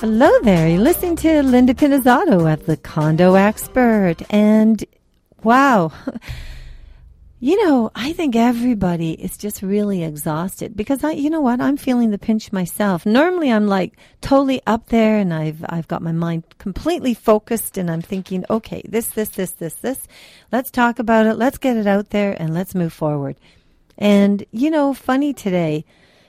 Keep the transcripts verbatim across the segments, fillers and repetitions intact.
Hello there. You're listening to Linda Pinizzotto at the Condo Expert. And wow, you know, I think everybody is just really exhausted because I, you know what, I'm feeling the pinch myself. Normally I'm like totally up there and I've, I've got my mind completely focused and I'm thinking, okay, this, this, this, this, this, let's talk about it. Let's get it out there and let's move forward. And, you know, funny today,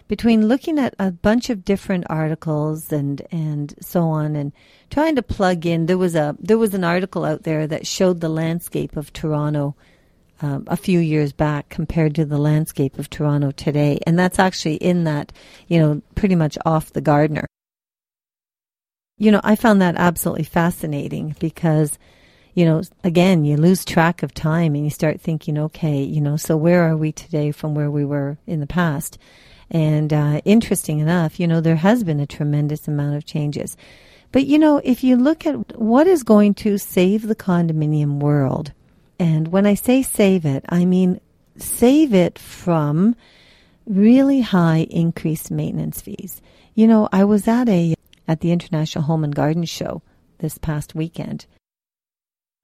between looking at a bunch of different articles and, and so on and trying to plug in, there was a there was an article out there that showed the landscape of Toronto um, a few years back compared to the landscape of Toronto today. And that's actually in that, you know, pretty much off the Gardner. You know, I found that absolutely fascinating because, you know, again, you lose track of time and you start thinking, okay, you know, so where are we today from where we were in the past? And uh, interesting enough, you know, there has been a tremendous amount of changes. But, you know, if you look at what is going to save the condominium world, and when I say save it, I mean save it from really high increased maintenance fees. You know, I was at a at the International Home and Garden Show this past weekend.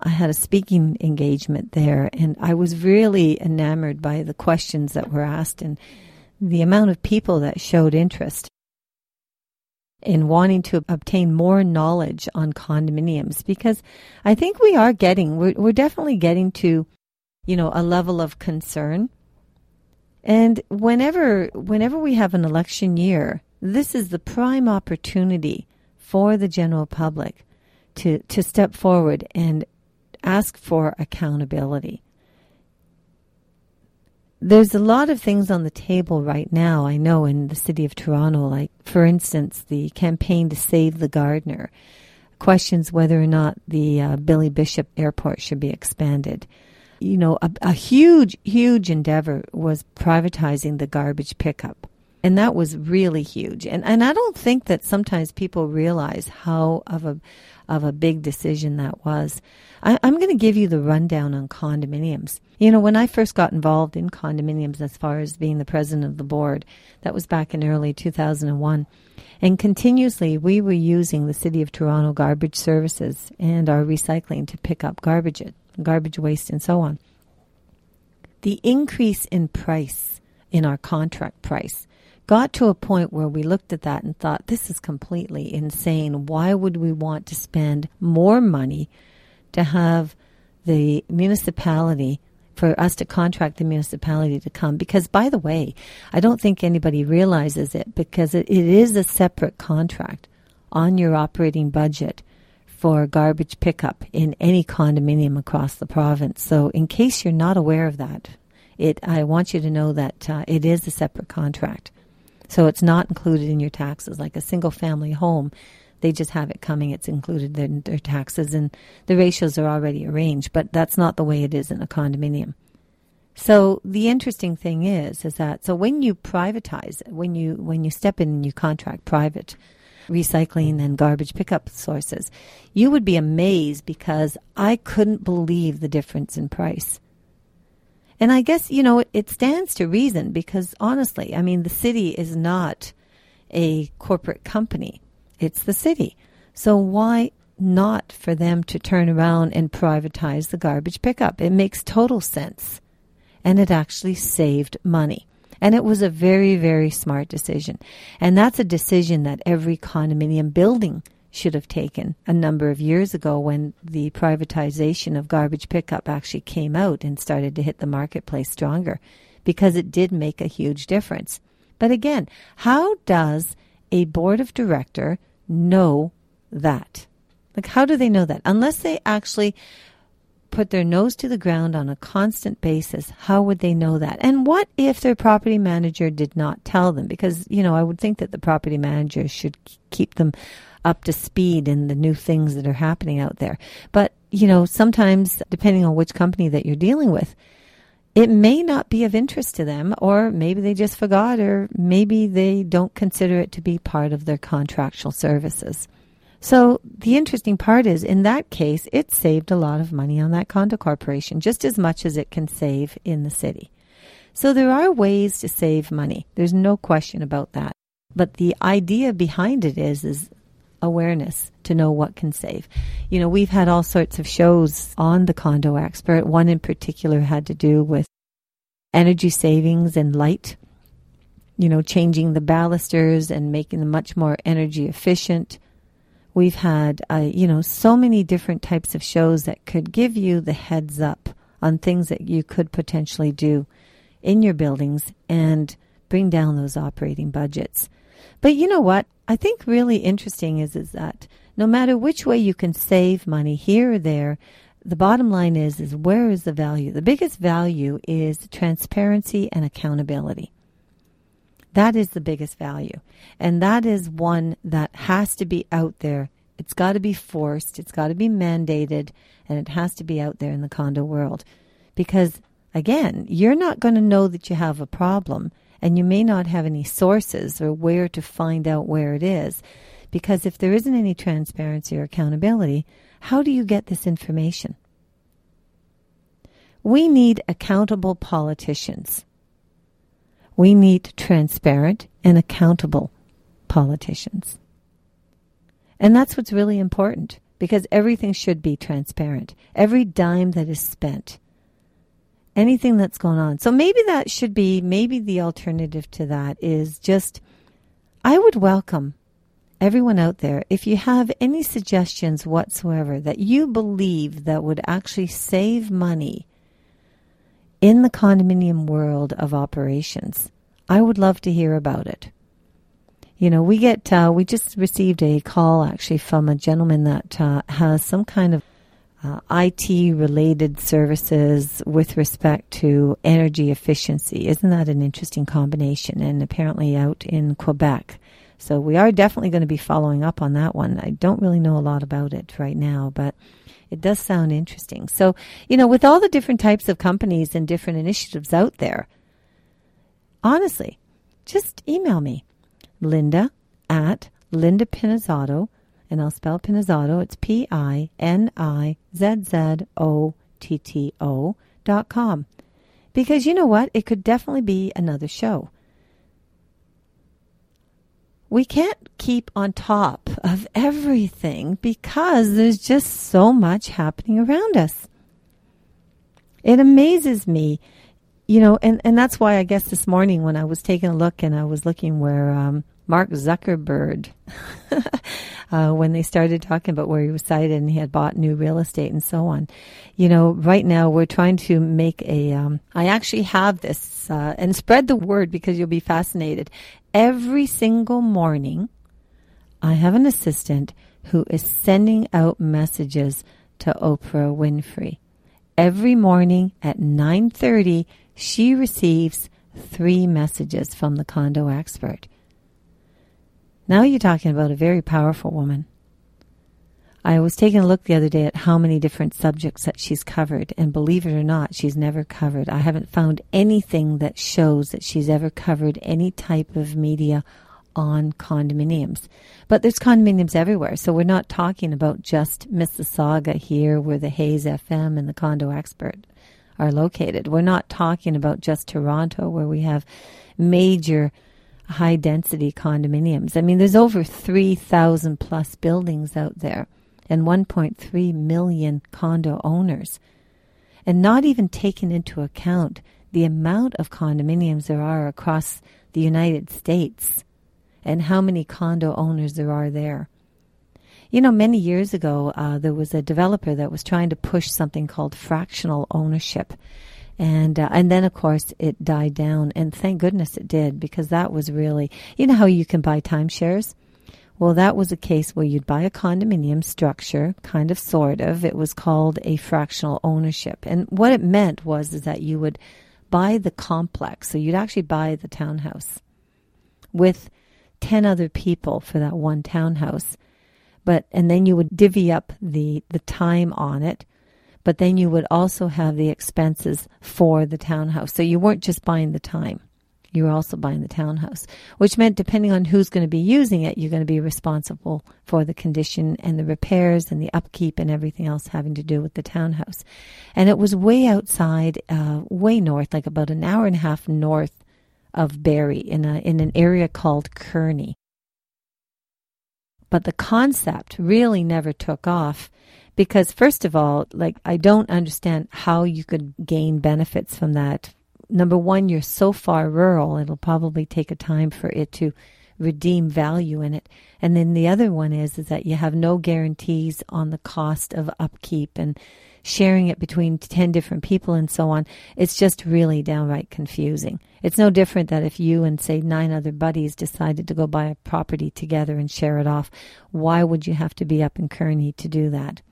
I had a speaking engagement there, and I was really enamored by the questions that were asked and the amount of people that showed interest in wanting to obtain more knowledge on condominiums, because I think we are getting, we're, we're definitely getting to, you know, a level of concern. And whenever, whenever we have an election year, this is the prime opportunity for the general public to, to step forward and ask for accountability. There's a lot of things on the table right now, I know, in the city of Toronto, like, for instance, the campaign to save the Gardner questions whether or not the uh, Billy Bishop Airport should be expanded. You know, a, a huge, huge endeavor was privatizing the garbage pickup, and that was really huge. And and I don't think that sometimes people realize how of a of a big decision that was. I, I'm going to give you the rundown on condominiums. You know, when I first got involved in condominiums as far as being the president of the board, that was back in early two thousand one. And continuously, we were using the City of Toronto garbage services and our recycling to pick up garbage, garbage waste and so on. The increase in price, in our contract price, got to a point where we looked at that and thought, this is completely insane. Why would we want to spend more money to have the municipality, for us to contract the municipality to come? Because, by the way, I don't think anybody realizes it, because it, it is a separate contract on your operating budget for garbage pickup in any condominium across the province. So in case you're not aware of that, it I want you to know that uh, it is a separate contract. So it's not included in your taxes. Like a single-family home, they just have it coming. It's included in their taxes, and the ratios are already arranged, but that's not the way it is in a condominium. So the interesting thing is, is that so when you privatize, when you when you step in and you contract private recycling and garbage pickup sources, you would be amazed, because I couldn't believe the difference in price. And I guess, you know, it stands to reason, because honestly, I mean, the city is not a corporate company. It's the city. So why not for them to turn around and privatize the garbage pickup? It makes total sense. And it actually saved money. And it was a very, very smart decision. And that's a decision that every condominium building should have taken a number of years ago, when the privatization of garbage pickup actually came out and started to hit the marketplace stronger, because it did make a huge difference. But again, how does a board of director know that? Like, how do they know that? Unless they actually put their nose to the ground on a constant basis, how would they know that? And what if their property manager did not tell them? Because, you know, I would think that the property manager should keep them up to speed in the new things that are happening out there. But, you know, sometimes, depending on which company that you're dealing with, it may not be of interest to them, or maybe they just forgot, or maybe they don't consider it to be part of their contractual services. So the interesting part is, in that case, it saved a lot of money on that condo corporation, just as much as it can save in the city. So there are ways to save money. There's no question about that. But the idea behind it is, is awareness to know what can save. You know, we've had all sorts of shows on the Condo Expert. One in particular had to do with energy savings and light, you know, changing the balusters and making them much more energy efficient. We've had, uh, you know, so many different types of shows that could give you the heads up on things that you could potentially do in your buildings and bring down those operating budgets. But you know what? I think really interesting is, is that no matter which way you can save money here or there, the bottom line is, is where is the value? The biggest value is transparency and accountability. That is the biggest value. And that is one that has to be out there. It's got to be forced. It's got to be mandated. And it has to be out there in the condo world. Because, again, you're not going to know that you have a problem. And you may not have any sources or where to find out where it is. Because if there isn't any transparency or accountability, how do you get this information? We need accountable politicians. We need transparent and accountable politicians. And that's what's really important, because everything should be transparent. Every dime that is spent, anything that's going on. So maybe that should be, maybe the alternative to that is just, I would welcome everyone out there, if you have any suggestions whatsoever that you believe that would actually save money in the condominium world of operations, I would love to hear about it. You know, we get, uh, we just received a call actually from a gentleman that uh, has some kind of Uh, I T-related services with respect to energy efficiency. Isn't that an interesting combination? And apparently out in Quebec. So we are definitely going to be following up on that one. I don't really know a lot about it right now, but it does sound interesting. So, you know, with all the different types of companies and different initiatives out there, honestly, just email me, Linda at Linda Pinizzotto. And I'll spell Pinizzotto. It's P I N I Z Z O T T O dot com. Because you know what? It could definitely be another show. We can't keep on top of everything because there's just so much happening around us. It amazes me, you know, and, and that's why I guess this morning when I was taking a look and I was looking where... um Mark Zuckerberg, uh, when they started talking about where he was cited and he had bought new real estate and so on. You know, right now we're trying to make a, um, I actually have this, uh, and spread the word because you'll be fascinated. Every single morning, I have an assistant who is sending out messages to Oprah Winfrey. Every morning at nine thirty, she receives three messages from the Condo Expert. Now you're talking about a very powerful woman. I was taking a look the other day at how many different subjects that she's covered. And believe it or not, she's never covered. I haven't found anything that shows that she's ever covered any type of media on condominiums. But there's condominiums everywhere. So we're not talking about just Mississauga here where the Hayes F M and the Condo Expert are located. We're not talking about just Toronto where we have major high-density condominiums. I mean, there's over three thousand plus buildings out there and one point three million condo owners. And not even taking into account the amount of condominiums there are across the United States and how many condo owners there are there. You know, many years ago, uh, there was a developer that was trying to push something called fractional ownership. And uh, and then, of course, it died down. And thank goodness it did, because that was really... You know how you can buy timeshares? Well, that was a case where you'd buy a condominium structure, kind of, sort of. It was called a fractional ownership. And what it meant was is that you would buy the complex. So you'd actually buy the townhouse with ten other people for that one townhouse. But and then you would divvy up the, the time on it. But then you would also have the expenses for the townhouse. So you weren't just buying the time. You were also buying the townhouse, which meant depending on who's going to be using it, you're going to be responsible for the condition and the repairs and the upkeep and everything else having to do with the townhouse. And it was way outside, uh, way north, like about an hour and a half north of Barrie in, a, in an area called Kearney. but the concept really never took off because, first of all, like, I don't understand how you could gain benefits from that. Number one, you're so far rural, it'll probably take a time for it to redeem value in it. And then the other one is, is that you have no guarantees on the cost of upkeep and sharing it between ten different people and so on. It's just really downright confusing. It's no different that if you and, say, nine other buddies decided to go buy a property together and share it off. Why would you have to be up in Kearney to do that?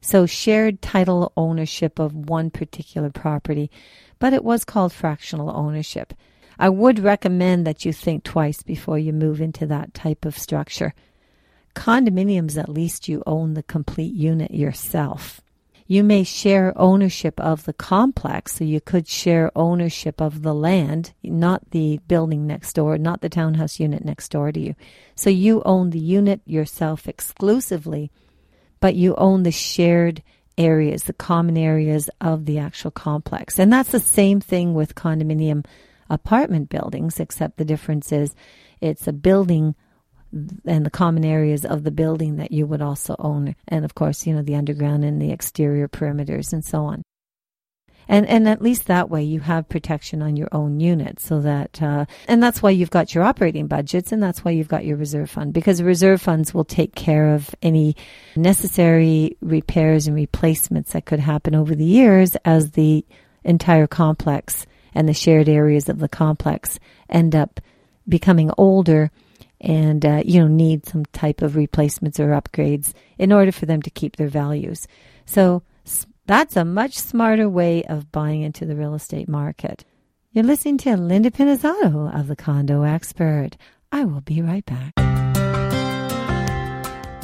So shared title ownership of one particular property, but it was called fractional ownership. I would recommend that you think twice before you move into that type of structure. Condominiums, at least you own the complete unit yourself. You may share ownership of the complex, so you could share ownership of the land, not the building next door, not the townhouse unit next door to you. So you own the unit yourself exclusively, but you own the shared areas, the common areas of the actual complex. And that's the same thing with condominium apartment buildings, except the difference is it's a building and the common areas of the building that you would also own. And of course, you know, the underground and the exterior perimeters and so on. And and at least that way you have protection on your own unit, so that, uh, and that's why you've got your operating budgets, and that's why you've got your reserve fund, because reserve funds will take care of any necessary repairs and replacements that could happen over the years as the entire complex and the shared areas of the complex end up becoming older and, uh, you know, need some type of replacements or upgrades in order for them to keep their values. So that's a much smarter way of buying into the real estate market. You're listening to Linda Pinizzotto of the Condo Expert. I will be right back.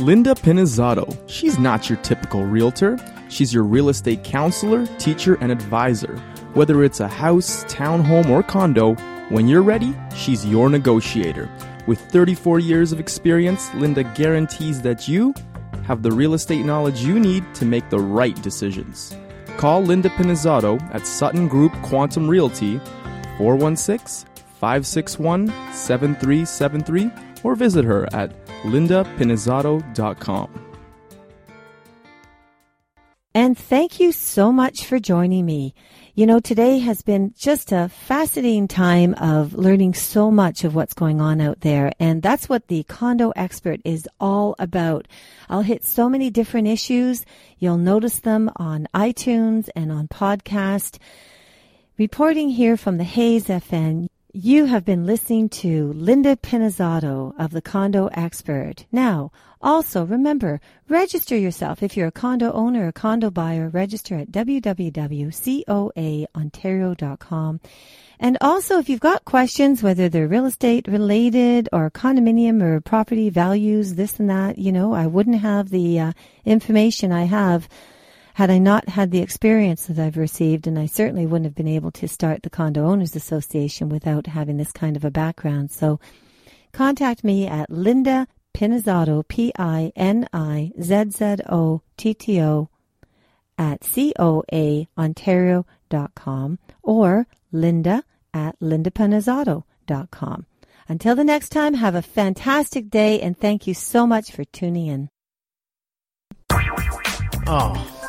Linda Pinizzotto. She's not your typical realtor. She's your real estate counselor, teacher, and advisor. Whether it's a house, townhome, or condo, when you're ready, she's your negotiator. With thirty-four years of experience, Linda guarantees that you have the real estate knowledge you need to make the right decisions. Call Linda Pinizzotto at Sutton Group Quantum Realty, four one six, five six one, seven three seven three, or visit her at linda pinizzotto dot com. And thank you so much for joining me. You know, today has been just a fascinating time of learning so much of what's going on out there. And that's what the Condo Expert is all about. I'll hit so many different issues. You'll notice them on iTunes and on podcast. Reporting here from the Hayes F M, you have been listening to Linda Pinizzotto of the Condo Expert. Now, also, remember, register yourself. If you're a condo owner or condo buyer, register at w w w dot coa ontario dot com. And also, if you've got questions, whether they're real estate related or condominium or property values, this and that, you know, I wouldn't have the uh, information I have had I not had the experience that I've received, and I certainly wouldn't have been able to start the Condo Owners Association without having this kind of a background. So contact me at Linda Pinizzotto, P I N I Z Z O T T O, at C O A Ontario dot com, or Linda at Linda Pinizzotto dot com. Until the next time, have a fantastic day, and thank you so much for tuning in. Oh,